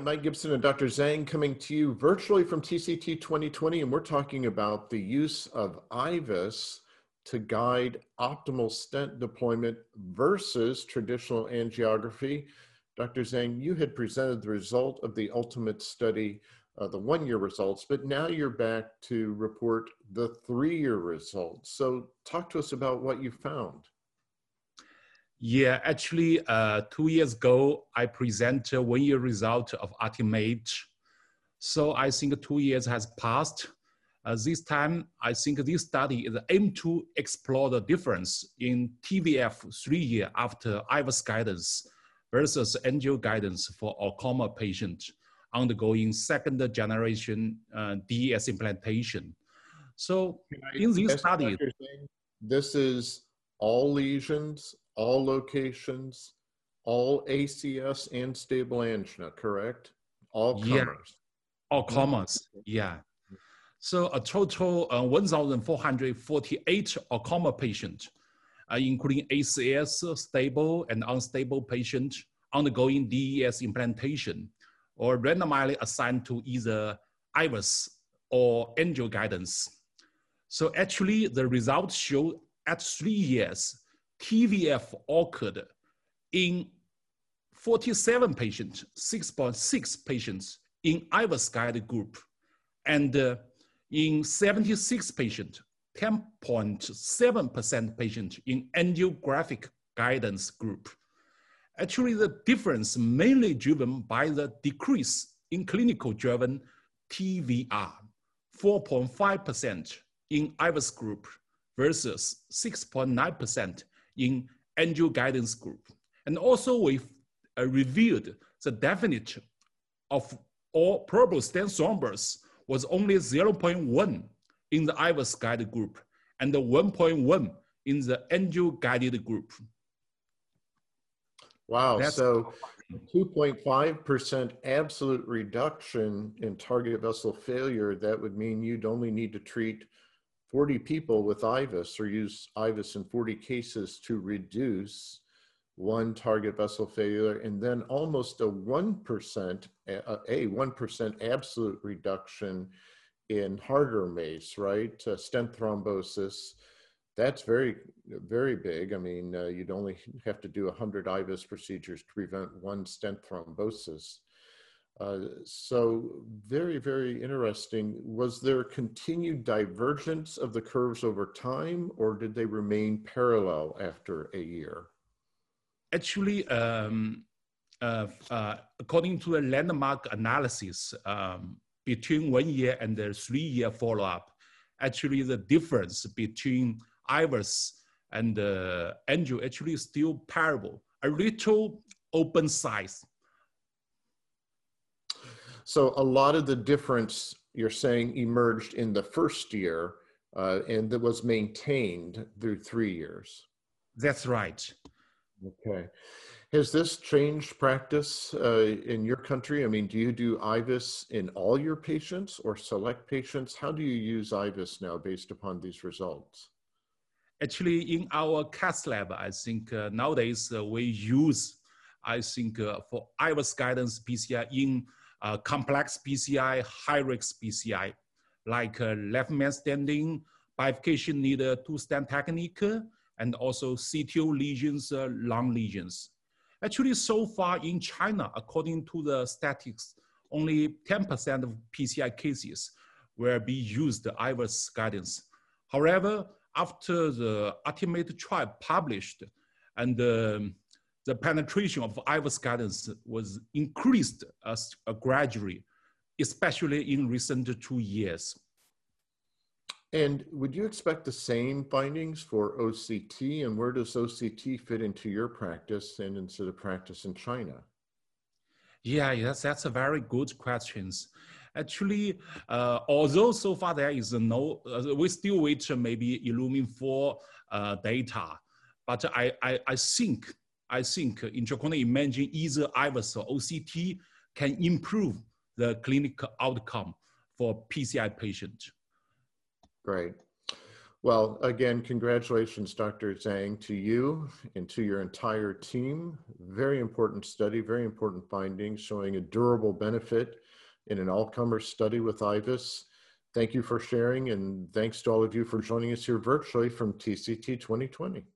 Mike Gibson and Dr. Zhang coming to you virtually from TCT 2020, and we're talking about the use of IVUS to guide optimal stent deployment versus traditional angiography. Dr. Zhang, you had presented the result of the ULTIMATE study, the one-year results, but now you're back to report the three-year results. So talk to us about what you found. Yeah, actually, 2 years ago, I presented one-year result of ULTIMATE. So I think 2 years has passed. This time, I think this study is aimed to explore the difference in TVF 3 years after IVUS guidance versus angio guidance for glaucoma patient undergoing second-generation DES implantation. So in this study, this is all lesions, all locations, all ACS and stable angina, correct? All comers. Yeah. All comers, yeah. So a total 1,448 glaucoma patients, including ACS, stable and unstable patient undergoing DES implantation or randomly assigned to either IVUS or angio guidance. So actually the results show at 3 years, TVF occurred in 47 patients, 6.6 patients in IVUS guided group, and in 76 patients, 10.7% patients in angiographic guidance group. Actually, the difference mainly driven by the decrease in clinical driven TVR, 4.5% in IVUS group versus 6.9% in angio guidance group. And also we reviewed the definition of all probable stent thrombus was only 0.1 in the IVUS guided group and 1.1 in the angio guided group. Wow, that's so 2.5% absolute reduction in target vessel failure. That would mean you'd only need to treat 40 people with IVUS or use IVUS in 40 cases to reduce one target vessel failure, and then almost a 1% absolute reduction in harder MACE, right? Stent thrombosis, that's very, very big. I mean, you'd only have to do 100 IVUS procedures to prevent one stent thrombosis. So very, very interesting. Was there continued divergence of the curves over time, or did they remain parallel after a year? Actually, according to a landmark analysis, between 1 year and the 3 year follow-up, actually the difference between IVUS and angio actually is still parallel, a little open size. So a lot of the difference you're saying emerged in the first year and that was maintained through 3 years. That's right. Okay. Has this changed practice in your country? I mean, do you do IVUS in all your patients or select patients? How do you use IVUS now based upon these results? Actually, in our cath lab, I think nowadays we use, I think, for IVUS guidance PCI in complex PCI, high-risk PCI, like left man standing, bifurcation needle two-stent technique, and also CTO lesions, lung lesions. Actually, so far in China, according to the statistics, only 10% of PCI cases will be used IVUS guidance. However, after the ULTIMATE trial published, and the penetration of IVUS guidance was increased gradually, especially in recent 2 years. And would you expect the same findings for OCT? And where does OCT fit into your practice and into the practice in China? Yeah, yes, that's a very good question. Actually, although so far there is no, we still wait maybe ILLUMINE-4 data, but I think intracorneal imaging, either IVUS or OCT, can improve the clinical outcome for PCI patients. Great. Well, again, congratulations, Dr. Zhang, to you and to your entire team. Very important study, very important findings showing a durable benefit in an all-comers study with IVUS. Thank you for sharing, and thanks to all of you for joining us here virtually from TCT 2020.